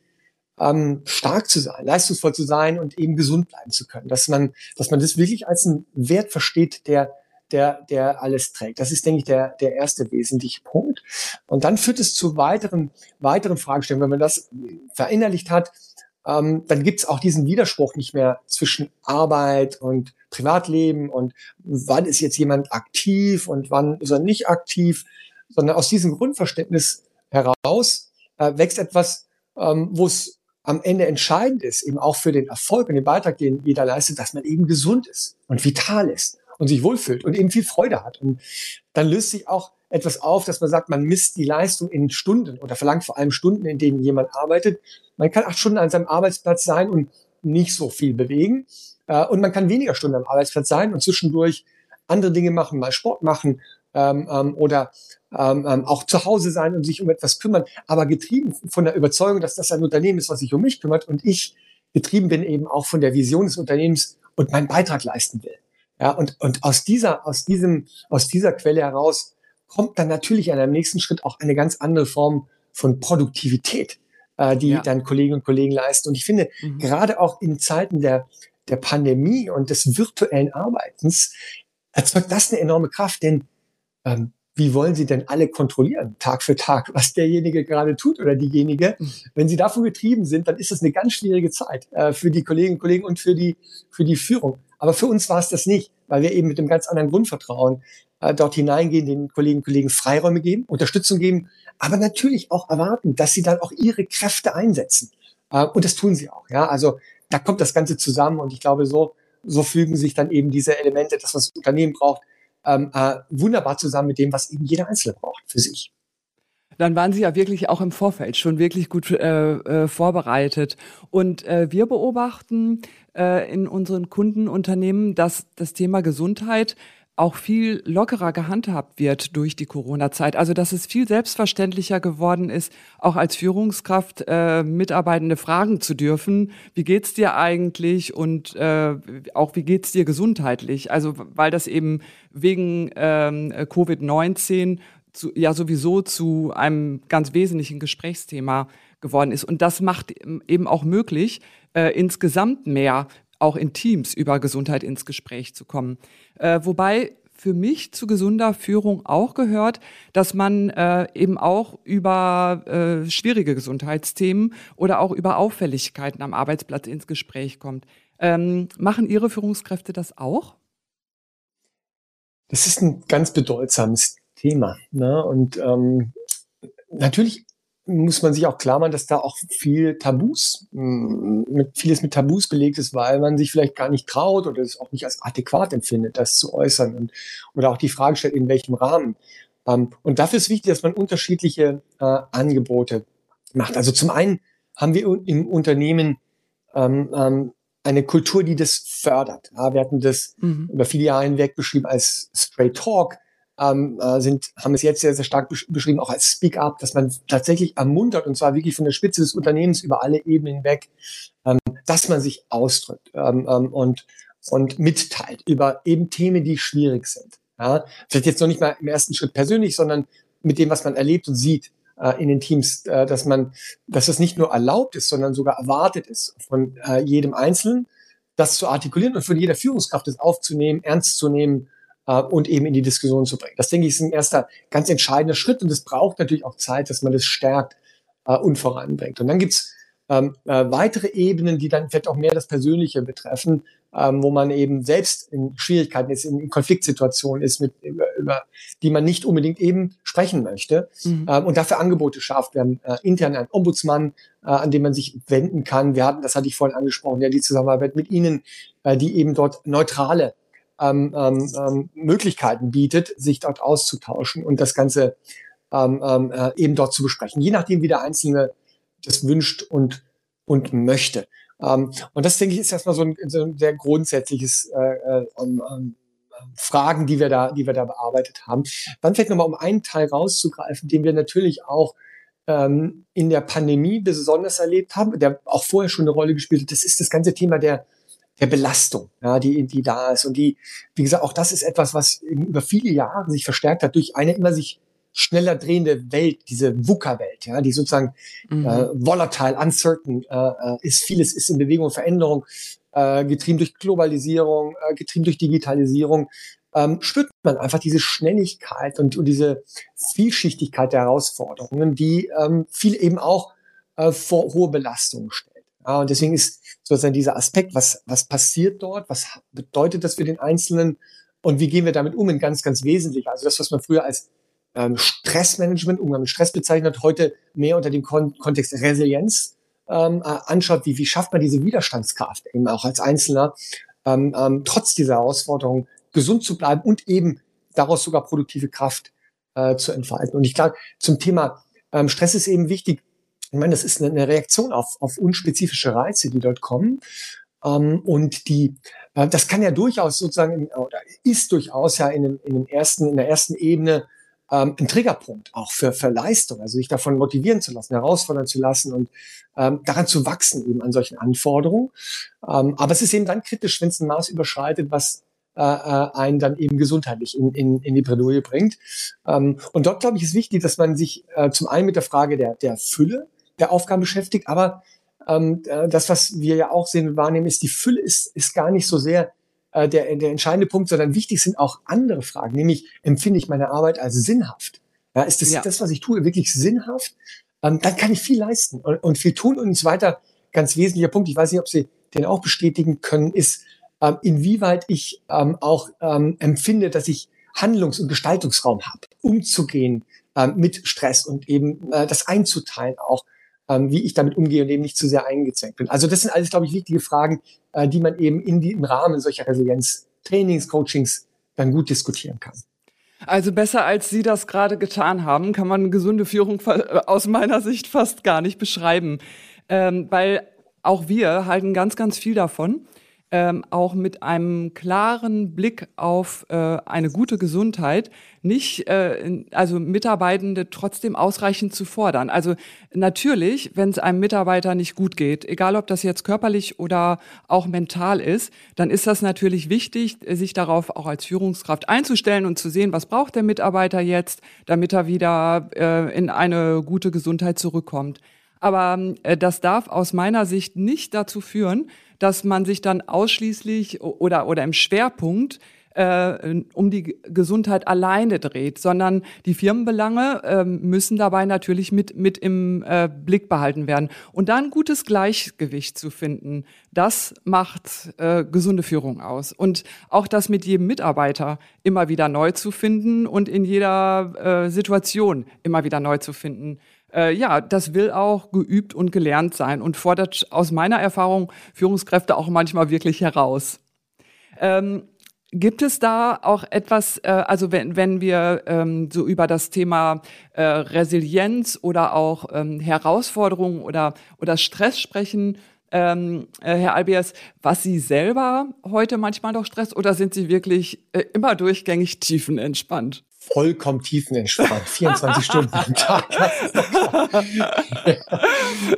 ähm, stark zu sein, leistungsvoll zu sein und eben gesund bleiben zu können. Dass man, dass man das wirklich als einen Wert versteht, der, der, der alles trägt. Das ist, denke ich, der, der erste wesentliche Punkt. Und dann führt es zu weiteren, weiteren Fragestellungen. Wenn man das verinnerlicht hat, ähm, dann gibt es auch diesen Widerspruch nicht mehr zwischen Arbeit und Privatleben und wann ist jetzt jemand aktiv und wann ist er nicht aktiv, sondern aus diesem Grundverständnis heraus äh, wächst etwas, ähm, wo es am Ende entscheidend ist, eben auch für den Erfolg und den Beitrag, den jeder leistet, dass man eben gesund ist und vital ist und sich wohlfühlt und eben viel Freude hat. Und dann löst sich auch etwas auf, dass man sagt, man misst die Leistung in Stunden oder verlangt vor allem Stunden, in denen jemand arbeitet. Man kann acht Stunden an seinem Arbeitsplatz sein und nicht so viel bewegen. Äh, und man kann weniger Stunden am Arbeitsplatz sein und zwischendurch andere Dinge machen, mal Sport machen, Ähm, ähm, oder ähm, ähm, auch zu Hause sein und sich um etwas kümmern, aber getrieben von der Überzeugung, dass das ein Unternehmen ist, was sich um mich kümmert und ich getrieben bin eben auch von der Vision des Unternehmens und meinen Beitrag leisten will. Ja, und und aus dieser aus diesem aus dieser Quelle heraus kommt dann natürlich in einem nächsten Schritt auch eine ganz andere Form von Produktivität, äh, die ja. dann Kolleginnen und Kollegen leisten. Und ich finde, mhm. gerade auch in Zeiten der der Pandemie und des virtuellen Arbeitens erzeugt das eine enorme Kraft, denn Ähm, wie wollen Sie denn alle kontrollieren, Tag für Tag, was derjenige gerade tut oder diejenige? Wenn Sie davon getrieben sind, dann ist das eine ganz schwierige Zeit äh, für die Kolleginnen und Kollegen und für die, für die Führung. Aber für uns war es das nicht. weil wir eben mit einem ganz anderen Grundvertrauen äh, dort hineingehen, den Kolleginnen und Kollegen Freiräume geben, Unterstützung geben, aber natürlich auch erwarten, dass sie dann auch ihre Kräfte einsetzen. Äh, und das tun sie auch. Ja? Also da kommt das Ganze zusammen und ich glaube, so, so fügen sich dann eben diese Elemente, das, was das Unternehmen braucht, ähm, äh, wunderbar zusammen mit dem, was eben jeder Einzelne braucht für sich. Dann waren Sie ja wirklich auch im Vorfeld schon wirklich gut äh, äh, vorbereitet. Und äh, wir beobachten äh, in unseren Kundenunternehmen, dass das Thema Gesundheit auch viel lockerer gehandhabt wird durch die Corona-Zeit. Also dass es viel selbstverständlicher geworden ist, auch als Führungskraft äh, Mitarbeitende fragen zu dürfen, wie geht's dir eigentlich und äh, auch wie geht's dir gesundheitlich? Also weil das eben wegen ähm, Covid neunzehn Zu, ja sowieso zu einem ganz wesentlichen Gesprächsthema geworden ist. Und das macht eben auch möglich, äh, insgesamt mehr auch in Teams über Gesundheit ins Gespräch zu kommen. Äh, wobei für mich zu gesunder Führung auch gehört, dass man äh, eben auch über äh, schwierige Gesundheitsthemen oder auch über Auffälligkeiten am Arbeitsplatz ins Gespräch kommt. Ähm, machen Ihre Führungskräfte das auch? Das ist ein ganz bedeutsames Thema. Ne? Und ähm, natürlich muss man sich auch klar machen, dass da auch viel Tabus, mh, mit, vieles mit Tabus belegt ist, weil man sich vielleicht gar nicht traut oder es auch nicht als adäquat empfindet, das zu äußern und oder auch die Frage stellt, in welchem Rahmen. Ähm, und dafür ist wichtig, dass man unterschiedliche äh, Angebote macht. Also zum einen haben wir im Unternehmen ähm, ähm, eine Kultur, die das fördert. Ja, wir hatten das mhm. über viele Jahre hinweg beschrieben als Straight Talk, Ähm, sind, haben es jetzt sehr, sehr stark besch- beschrieben, auch als Speak-up, dass man tatsächlich ermuntert, und zwar wirklich von der Spitze des Unternehmens über alle Ebenen hinweg, ähm, dass man sich ausdrückt ähm, ähm, und, und mitteilt über eben Themen, die schwierig sind. Ja? Vielleicht jetzt noch nicht mal im ersten Schritt persönlich, sondern mit dem, was man erlebt und sieht äh, in den Teams, äh, dass man, dass das nicht nur erlaubt ist, sondern sogar erwartet ist von äh, jedem Einzelnen, das zu artikulieren und von jeder Führungskraft das aufzunehmen, ernst zu nehmen, und eben in die Diskussion zu bringen. Das, denke ich, ist ein erster ganz entscheidender Schritt und es braucht natürlich auch Zeit, dass man das stärkt äh, und voranbringt. Und dann gibt's ähm, äh, weitere Ebenen, die dann vielleicht auch mehr das Persönliche betreffen, ähm, wo man eben selbst in Schwierigkeiten ist, in, in Konfliktsituationen ist, mit, über, über die man nicht unbedingt eben sprechen möchte mhm. ähm, und dafür Angebote schafft. Wir haben äh, intern einen Ombudsmann, äh, an den man sich wenden kann. Wir hatten, das hatte ich vorhin angesprochen, ja die Zusammenarbeit mit Ihnen, äh, die eben dort neutrale Ähm, ähm, Möglichkeiten bietet, sich dort auszutauschen und das Ganze ähm, äh, eben dort zu besprechen, je nachdem, wie der Einzelne das wünscht und, und möchte. Ähm, und das, denke ich, ist erstmal so ein, so ein sehr grundsätzliches äh, äh, ähm, Fragen, die wir da, die wir da bearbeitet haben. Dann vielleicht nochmal, um einen Teil rauszugreifen, den wir natürlich auch ähm, in der Pandemie besonders erlebt haben, der auch vorher schon eine Rolle gespielt hat, das ist das ganze Thema der der Belastung, ja, die, die da ist. Und die, wie gesagt, auch das ist etwas, was über viele Jahre sich verstärkt hat durch eine immer sich schneller drehende Welt, diese VUCA-Welt, ja, die sozusagen mhm. äh, volatile, uncertain äh, ist. Vieles ist in Bewegung und Veränderung, äh, getrieben durch Globalisierung, äh, getrieben durch Digitalisierung. Ähm, spürt man einfach diese Schnelligkeit und, und diese Vielschichtigkeit der Herausforderungen, die ähm, viel eben auch äh, vor hohe Belastungen stellen. Ja, und deswegen ist sozusagen dieser Aspekt, was, was passiert dort, was bedeutet das für den Einzelnen und wie gehen wir damit um, in ganz, ganz wesentlich. Also das, was man früher als ähm, Stressmanagement, Umgang mit Stress bezeichnet, heute mehr unter dem Kon- Kontext Resilienz ähm, anschaut, wie, wie schafft man diese Widerstandskraft eben auch als Einzelner, ähm, ähm, trotz dieser Herausforderung gesund zu bleiben und eben daraus sogar produktive Kraft äh, zu entfalten. Und ich glaube, zum Thema ähm, Stress ist eben wichtig. Ich meine, das ist eine Reaktion auf, auf unspezifische Reize, die dort kommen. Ähm, und die, äh, das kann ja durchaus sozusagen, oder ist durchaus ja in, dem, in, dem ersten, in der ersten Ebene ähm, ein Triggerpunkt auch für, für Leistung. Also sich davon motivieren zu lassen, herausfordern zu lassen und ähm, daran zu wachsen eben an solchen Anforderungen. Ähm, aber es ist eben dann kritisch, wenn es ein Maß überschreitet, was äh, einen dann eben gesundheitlich in, in, in die Bredouille bringt. Ähm, und dort, glaube ich, ist wichtig, dass man sich äh, zum einen mit der Frage der, der Fülle der Aufgaben beschäftigt, aber ähm, das, was wir ja auch sehen und wahrnehmen, ist, die Fülle ist, ist gar nicht so sehr äh, der, der entscheidende Punkt, sondern wichtig sind auch andere Fragen, nämlich empfinde ich meine Arbeit als sinnhaft? Ja, ist das, ja. das, was ich tue, wirklich sinnhaft? Ähm, dann kann ich viel leisten und, und viel tun. Und ein zweiter ganz wesentlicher Punkt, ich weiß nicht, ob Sie den auch bestätigen können, ist, ähm, inwieweit ich ähm, auch ähm, empfinde, dass ich Handlungs- und Gestaltungsraum habe, umzugehen ähm, mit Stress und eben äh, das einzuteilen auch, ähm, wie ich damit umgehe und eben nicht zu sehr eingezwängt bin. Also das sind alles, glaube ich, wichtige Fragen, äh, die man eben in die, im Rahmen solcher Resilienz-Trainings, Coachings dann gut diskutieren kann. Also besser, als Sie das gerade getan haben, kann man gesunde Führung aus meiner Sicht fast gar nicht beschreiben. Ähm, weil auch wir halten ganz, ganz viel davon, ähm, auch mit einem klaren Blick auf äh, eine gute Gesundheit, nicht äh, also Mitarbeitende trotzdem ausreichend zu fordern. Also natürlich, wenn es einem Mitarbeiter nicht gut geht, egal ob das jetzt körperlich oder auch mental ist, dann ist das natürlich wichtig, sich darauf auch als Führungskraft einzustellen und zu sehen, was braucht der Mitarbeiter jetzt, damit er wieder äh, in eine gute Gesundheit zurückkommt. Aber äh, das darf aus meiner Sicht nicht dazu führen, dass man sich dann ausschließlich oder, oder im Schwerpunkt äh, um die G- Gesundheit alleine dreht, sondern die Firmenbelange äh, müssen dabei natürlich mit, mit im äh, Blick behalten werden. Und da ein gutes Gleichgewicht zu finden, das macht äh, gesunde Führung aus. Und auch das mit jedem Mitarbeiter immer wieder neu zu finden und in jeder äh, Situation immer wieder neu zu finden, ja, das will auch geübt und gelernt sein und fordert aus meiner Erfahrung Führungskräfte auch manchmal wirklich heraus. Ähm, gibt es da auch etwas, äh, also wenn, wenn wir ähm, so über das Thema äh, Resilienz oder auch ähm, Herausforderungen oder, oder Stress sprechen, ähm, äh, Herr Albiers, was Sie selber heute manchmal noch Stress oder sind Sie wirklich äh, immer durchgängig tiefenentspannt? Vollkommen tiefenentspannt, vierundzwanzig Stunden am Tag.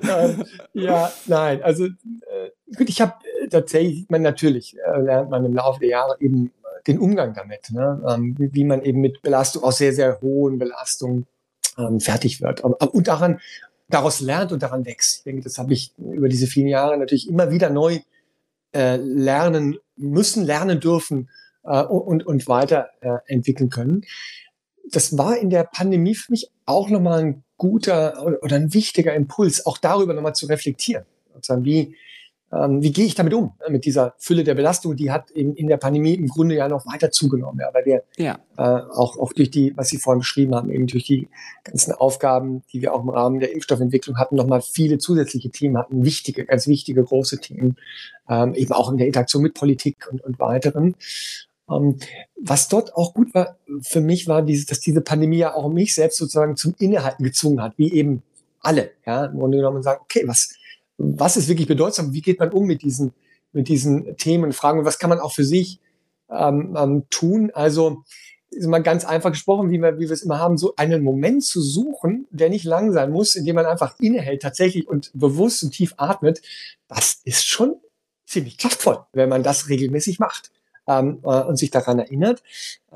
ähm, ja, nein, also äh, gut, ich habe tatsächlich, man natürlich äh, lernt man im Laufe der Jahre eben den Umgang damit, ne? ähm, wie, wie man eben mit Belastung, auch sehr, sehr hohen Belastungen ähm, fertig wird und, und daran, daraus lernt und daran wächst. Ich denke, das habe ich über diese vielen Jahre natürlich immer wieder neu äh, lernen müssen, lernen dürfen, und, und weiter äh, entwickeln können. Das war in der Pandemie für mich auch nochmal ein guter oder, oder ein wichtiger Impuls, auch darüber nochmal zu reflektieren. Also wie, ähm, wie gehe ich damit um, mit dieser Fülle der Belastung? Die hat eben in der Pandemie im Grunde ja noch weiter zugenommen, ja, weil wir ja. äh, auch, auch durch die, was Sie vorhin beschrieben haben, eben durch die ganzen Aufgaben, die wir auch im Rahmen der Impfstoffentwicklung hatten, nochmal viele zusätzliche Themen hatten, wichtige, ganz wichtige, große Themen, ähm, eben auch in der Interaktion mit Politik und, und weiteren. Um, was dort auch gut war für mich war, diese, dass diese Pandemie ja auch mich selbst sozusagen zum Innehalten gezwungen hat, wie eben alle, ja, im Grunde genommen und sagen, okay, was, was ist wirklich bedeutsam, wie geht man um mit diesen, mit diesen Themen und Fragen und was kann man auch für sich ähm, ähm, tun? Also ist mal ganz einfach gesprochen, wie wir, wie wir es immer haben, so einen Moment zu suchen, der nicht lang sein muss, indem man einfach innehält tatsächlich und bewusst und tief atmet, das ist schon ziemlich kraftvoll, wenn man das regelmäßig macht. Ähm, äh, und sich daran erinnert.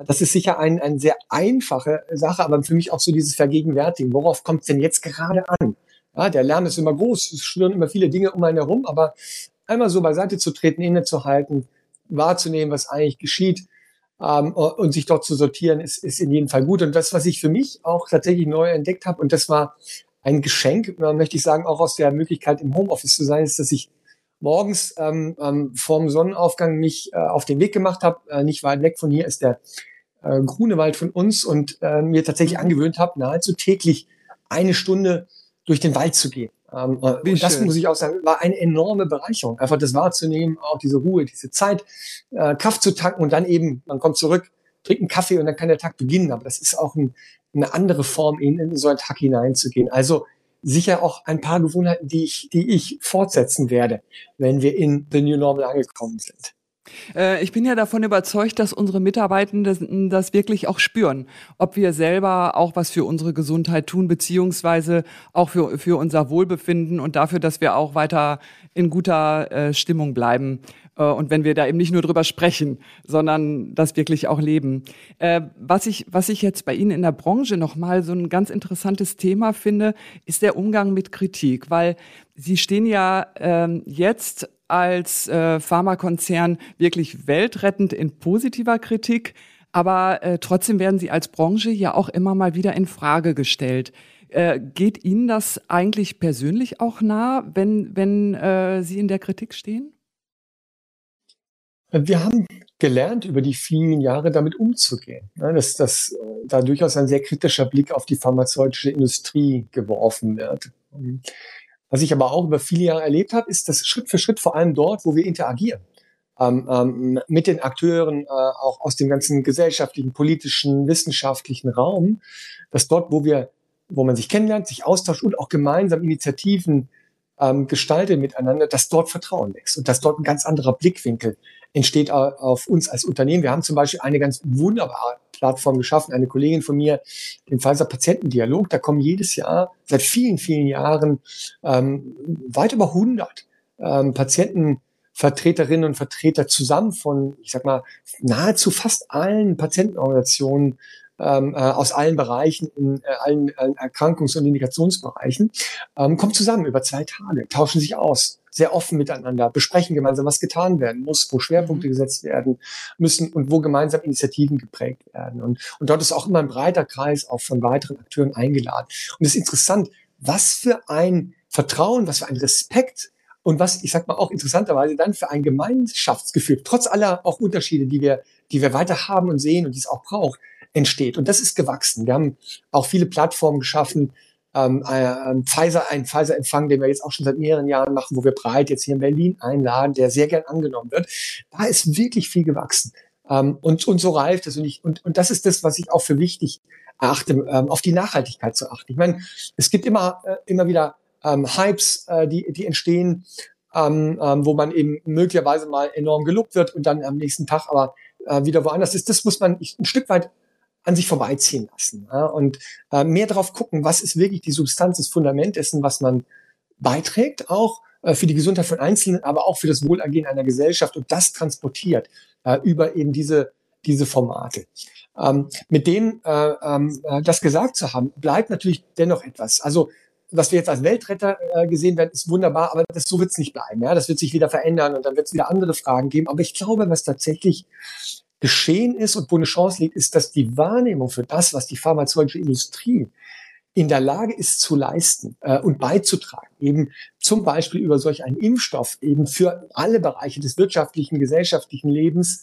Das ist sicher eine ein sehr einfache Sache, aber für mich auch so dieses Vergegenwärtigen. Worauf kommt es denn jetzt gerade an? Ja, der Lärm ist immer groß, es schwirren immer viele Dinge um einen herum, aber einmal so beiseite zu treten, innezuhalten, wahrzunehmen, was eigentlich geschieht ähm, und sich dort zu sortieren, ist, ist in jedem Fall gut. Und das, was ich für mich auch tatsächlich neu entdeckt habe, und das war ein Geschenk, äh, möchte ich sagen, auch aus der Möglichkeit, im Homeoffice zu sein, ist, dass ich morgens ähm, ähm, vorm Sonnenaufgang mich äh, auf den Weg gemacht habe, äh, nicht weit weg von hier ist der äh, Grunewald von uns und äh, mir tatsächlich angewöhnt habe, nahezu täglich eine Stunde durch den Wald zu gehen. Ähm, und das, muss ich auch sagen, war eine enorme Bereicherung, einfach das wahrzunehmen, auch diese Ruhe, diese Zeit, äh, Kraft zu tanken und dann eben, man kommt zurück, trinkt einen Kaffee und dann kann der Tag beginnen. Aber das ist auch ein, eine andere Form, in, in so einen Tag hineinzugehen. Also sicher auch ein paar Gewohnheiten, die ich, die ich fortsetzen werde, wenn wir in The New Normal angekommen sind. Äh, ich bin ja davon überzeugt, dass unsere Mitarbeitenden das, das wirklich auch spüren, ob wir selber auch was für unsere Gesundheit tun, beziehungsweise auch für, für unser Wohlbefinden und dafür, dass wir auch weiter in guter äh, Stimmung bleiben. Und wenn wir da eben nicht nur drüber sprechen, sondern das wirklich auch leben. Äh, was ich, was ich jetzt bei Ihnen in der Branche nochmal so ein ganz interessantes Thema finde, ist der Umgang mit Kritik. Weil Sie stehen ja ähm, jetzt als äh, Pharmakonzern wirklich weltrettend in positiver Kritik. Aber äh, trotzdem werden Sie als Branche ja auch immer mal wieder in Frage gestellt. Äh, geht Ihnen das eigentlich persönlich auch nah, wenn, wenn äh, Sie in der Kritik stehen? Wir haben gelernt, über die vielen Jahre damit umzugehen. Dass, dass da durchaus ein sehr kritischer Blick auf die pharmazeutische Industrie geworfen wird. Was ich aber auch über viele Jahre erlebt habe, ist, dass Schritt für Schritt, vor allem dort, wo wir interagieren, ähm, ähm, mit den Akteuren, äh, auch aus dem ganzen gesellschaftlichen, politischen, wissenschaftlichen Raum, dass dort, wo wir, wo man sich kennenlernt, sich austauscht und auch gemeinsam Initiativen ähm, gestaltet miteinander, dass dort Vertrauen wächst und dass dort ein ganz anderer Blickwinkel entsteht auf uns als Unternehmen. Wir haben zum Beispiel eine ganz wunderbare Plattform geschaffen, eine Kollegin von mir, den Pfizer Patientendialog. Da kommen jedes Jahr, seit vielen, vielen Jahren, ähm, weit über hundert ähm, Patientenvertreterinnen und Vertreter zusammen von, ich sag mal, nahezu fast allen Patientenorganisationen ähm, äh, aus allen Bereichen, in äh, allen, allen Erkrankungs- und Indikationsbereichen, ähm, kommen zusammen über zwei Tage, tauschen sich aus. Sehr offen miteinander, besprechen gemeinsam, was getan werden muss, wo Schwerpunkte gesetzt werden müssen und wo gemeinsam Initiativen geprägt werden. Und, und dort ist auch immer ein breiter Kreis auch von weiteren Akteuren eingeladen. Und es ist interessant, was für ein Vertrauen, was für ein Respekt und was, ich sag mal auch interessanterweise, dann für ein Gemeinschaftsgefühl, trotz aller auch Unterschiede, die wir, die wir weiter haben und sehen und die es auch braucht, entsteht. Und das ist gewachsen. Wir haben auch viele Plattformen geschaffen, Ähm, ein Pfizer, ein Pfizer-Empfang, den wir jetzt auch schon seit mehreren Jahren machen, wo wir breit jetzt hier in Berlin einladen, der sehr gern angenommen wird. Da ist wirklich viel gewachsen. Ähm, und, und so reift es. Und, ich, und, und das ist das, was ich auch für wichtig erachte, ähm, auf die Nachhaltigkeit zu achten. Ich meine, es gibt immer, äh, immer wieder ähm, Hypes, äh, die, die entstehen, ähm, ähm, wo man eben möglicherweise mal enorm gelobt wird und dann am nächsten Tag aber äh, wieder woanders ist. Das muss man ein Stück weit an sich vorbeiziehen lassen, ja, und äh, mehr darauf gucken, was ist wirklich die Substanz, das Fundament dessen, was man beiträgt, auch äh, für die Gesundheit von Einzelnen, aber auch für das Wohlergehen einer Gesellschaft und das transportiert äh, über eben diese diese Formate. Ähm, mit dem äh, äh, das gesagt zu haben, bleibt natürlich dennoch etwas. Also was wir jetzt als Weltretter äh, gesehen werden, ist wunderbar, aber das, so wird es nicht bleiben. Ja, das wird sich wieder verändern und dann wird es wieder andere Fragen geben. Aber ich glaube, was tatsächlich geschehen ist und wo eine Chance liegt, ist, dass die Wahrnehmung für das, was die pharmazeutische Industrie in der Lage ist zu leisten äh, und beizutragen, eben zum Beispiel über solch einen Impfstoff eben für alle Bereiche des wirtschaftlichen, gesellschaftlichen Lebens,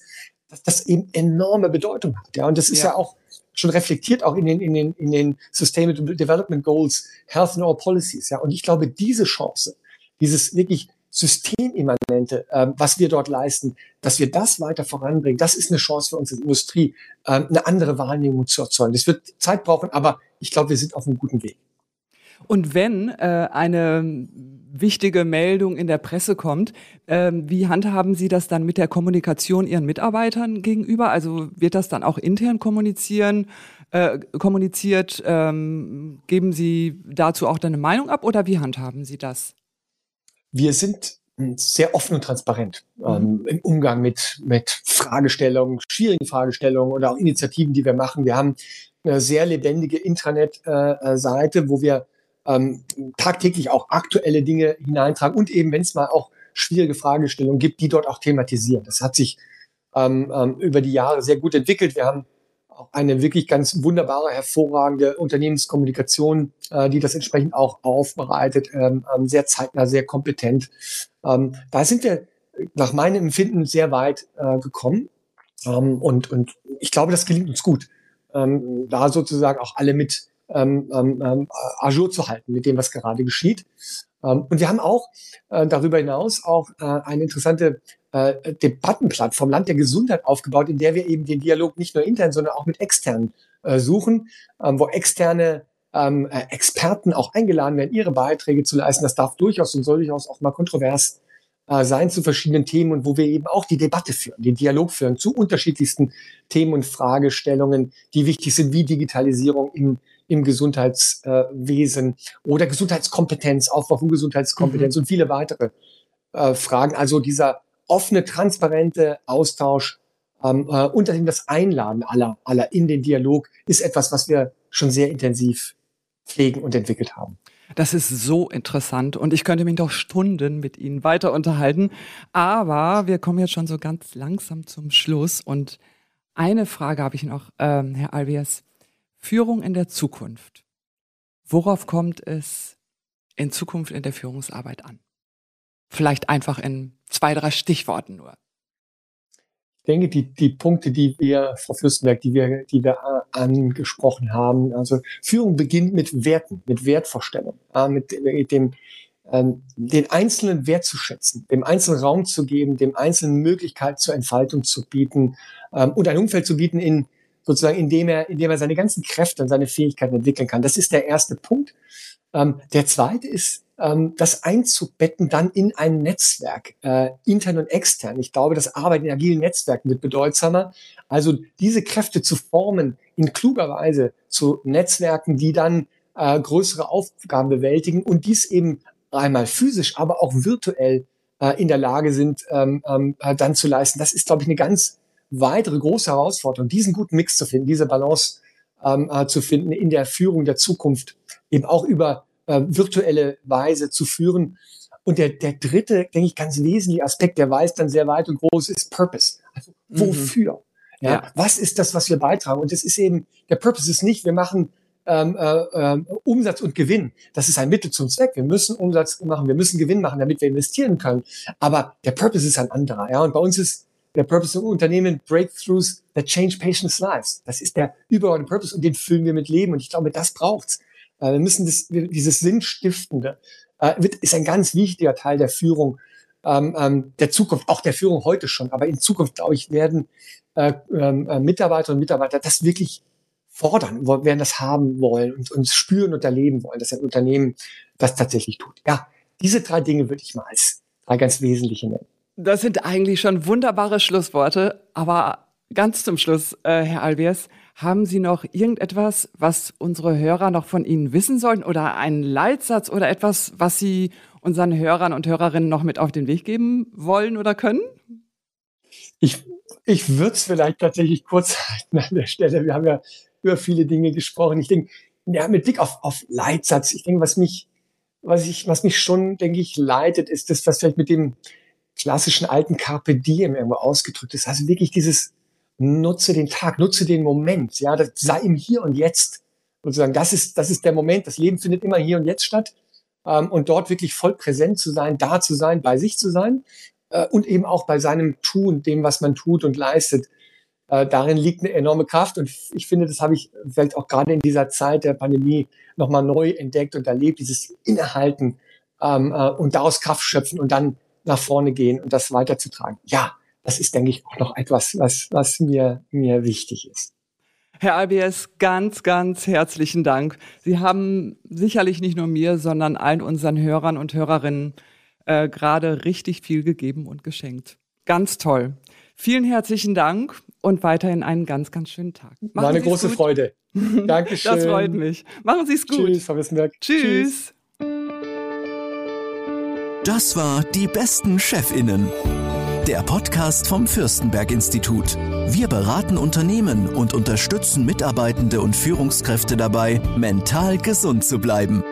dass das eben enorme Bedeutung hat. Ja, und das ist ja, ja auch schon reflektiert auch in den in den in den Sustainable Development Goals, Health in All Policies. Ja, und ich glaube, diese Chance, dieses wirklich systemimmanente, äh, was wir dort leisten, dass wir das weiter voranbringen, das ist eine Chance für uns in der Industrie, äh, eine andere Wahrnehmung zu erzeugen. Das wird Zeit brauchen, aber ich glaube, wir sind auf einem guten Weg. Und wenn äh, eine wichtige Meldung in der Presse kommt, äh, wie handhaben Sie das dann mit der Kommunikation Ihren Mitarbeitern gegenüber? Also wird das dann auch intern kommunizieren, äh, kommuniziert? Äh, geben Sie dazu auch dann eine Meinung ab oder wie handhaben Sie das? Wir sind sehr offen und transparent ähm, im Umgang mit, mit Fragestellungen, schwierigen Fragestellungen oder auch Initiativen, die wir machen. Wir haben eine sehr lebendige Intranet-Seite, äh, wo wir ähm, tagtäglich auch aktuelle Dinge hineintragen und eben, wenn es mal auch schwierige Fragestellungen gibt, die dort auch thematisieren. Das hat sich ähm, ähm, über die Jahre sehr gut entwickelt. Wir haben auch eine wirklich ganz wunderbare, hervorragende Unternehmenskommunikation, äh, die das entsprechend auch aufbereitet, ähm, sehr zeitnah, sehr kompetent. Ähm, da sind wir nach meinem Empfinden sehr weit äh, gekommen. Ähm, und, und ich glaube, das gelingt uns gut, ähm, da sozusagen auch alle mit ähm, ähm, à jour zu halten mit dem, was gerade geschieht. Ähm, und wir haben auch äh, darüber hinaus auch äh, eine interessante Äh, Debattenplattform Land der Gesundheit aufgebaut, in der wir eben den Dialog nicht nur intern, sondern auch mit externen äh, suchen, ähm, wo externe ähm, äh, Experten auch eingeladen werden, ihre Beiträge zu leisten. Das darf durchaus und soll durchaus auch mal kontrovers äh, sein zu verschiedenen Themen und wo wir eben auch die Debatte führen, den Dialog führen zu unterschiedlichsten Themen und Fragestellungen, die wichtig sind, wie Digitalisierung im, im Gesundheitswesen oder Gesundheitskompetenz, Aufbau von Gesundheitskompetenz mhm. und viele weitere äh, Fragen. Also dieser offene, transparente Austausch ähm, äh, und das Einladen aller, aller in den Dialog ist etwas, was wir schon sehr intensiv pflegen und entwickelt haben. Das ist so interessant und ich könnte mich noch Stunden mit Ihnen weiter unterhalten, aber wir kommen jetzt schon so ganz langsam zum Schluss und eine Frage habe ich noch, ähm, Herr Albiers. Führung in der Zukunft. Worauf kommt es in Zukunft in der Führungsarbeit an? Vielleicht einfach in zwei, drei Stichworten nur. denke, die, die Punkte, die wir, Frau Fürstenberg, die wir, die wir angesprochen haben, also Führung beginnt mit Werten, mit Wertvorstellungen, mit dem, den einzelnen Wert zu schätzen, dem einzelnen Raum zu geben, dem einzelnen Möglichkeit zur Entfaltung zu bieten und ein Umfeld zu bieten, in sozusagen, indem er, indem er seine ganzen Kräfte und seine Fähigkeiten entwickeln kann. Das ist der erste Punkt. Der zweite ist, das einzubetten dann in ein Netzwerk, äh, intern und extern. Ich glaube, das Arbeiten in agilen Netzwerken wird bedeutsamer. Also diese Kräfte zu formen, in kluger Weise zu Netzwerken, die dann äh, größere Aufgaben bewältigen und dies eben einmal physisch, aber auch virtuell äh, in der Lage sind, ähm, äh, dann zu leisten. Das ist, glaube ich, eine ganz weitere große Herausforderung, diesen guten Mix zu finden, diese Balance ähm, äh, zu finden in der Führung der Zukunft, eben auch über virtuelle Weise zu führen. Und der, der dritte, denke ich, ganz wesentliche Aspekt, der weiß dann sehr weit und groß, ist Purpose. Also wofür? Mhm. Ja, ja. Was ist das, was wir beitragen? Und das ist eben, der Purpose ist nicht, wir machen ähm, äh, Umsatz und Gewinn. Das ist ein Mittel zum Zweck. Wir müssen Umsatz machen, wir müssen Gewinn machen, damit wir investieren können. Aber der Purpose ist ein anderer. Ja, und bei uns ist der Purpose im Unternehmen Breakthroughs that change patients' lives. Das ist der übergeordnete Purpose und den füllen wir mit Leben. Und ich glaube, das braucht's. Wir müssen das, dieses Sinnstiftende, ist ein ganz wichtiger Teil der Führung, der Zukunft, auch der Führung heute schon. Aber in Zukunft, glaube ich, werden Mitarbeiter und Mitarbeiter das wirklich fordern, werden das haben wollen und uns spüren und erleben wollen, dass ein Unternehmen das tatsächlich tut. Ja, diese drei Dinge würde ich mal als drei ganz wesentliche nennen. Das sind eigentlich schon wunderbare Schlussworte, aber ganz zum Schluss, äh, Herr Albiers, haben Sie noch irgendetwas, was unsere Hörer noch von Ihnen wissen sollen oder einen Leitsatz oder etwas, was Sie unseren Hörern und Hörerinnen noch mit auf den Weg geben wollen oder können? Ich, ich würde es vielleicht tatsächlich kurz halten an der Stelle. Wir haben ja über viele Dinge gesprochen. Ich denke, ja, mit Blick auf, auf Leitsatz, ich denke, was mich, was ich, was mich schon, denke ich, leitet, ist das, was vielleicht mit dem klassischen alten Carpe Diem irgendwo ausgedrückt ist. Also wirklich dieses nutze den Tag, nutze den Moment, ja, das sei im Hier und Jetzt. Sozusagen, das ist, das ist der Moment. Das Leben findet immer hier und jetzt statt. Ähm, und dort wirklich voll präsent zu sein, da zu sein, bei sich zu sein. Äh, und eben auch bei seinem Tun, dem, was man tut und leistet. Äh, darin liegt eine enorme Kraft. Und ich finde, das habe ich vielleicht auch gerade in dieser Zeit der Pandemie nochmal neu entdeckt und erlebt. Dieses Innehalten ähm, äh, und daraus Kraft schöpfen und dann nach vorne gehen und das weiterzutragen. Ja. Das ist, denke ich, auch noch etwas, was, was mir, mir wichtig ist. Herr Albiers, ganz, ganz herzlichen Dank. Sie haben sicherlich nicht nur mir, sondern allen unseren Hörern und Hörerinnen äh, gerade richtig viel gegeben und geschenkt. Ganz toll. Vielen herzlichen Dank und weiterhin einen ganz, ganz schönen Tag. Machen War eine Sie's große gut. Freude. Dankeschön. Das freut mich. Machen Sie es gut. Tschüss, Frau Wissenberg. Tschüss. Das war Die besten ChefInnen. Der Podcast vom Fürstenberg-Institut. Wir beraten Unternehmen und unterstützen Mitarbeitende und Führungskräfte dabei, mental gesund zu bleiben.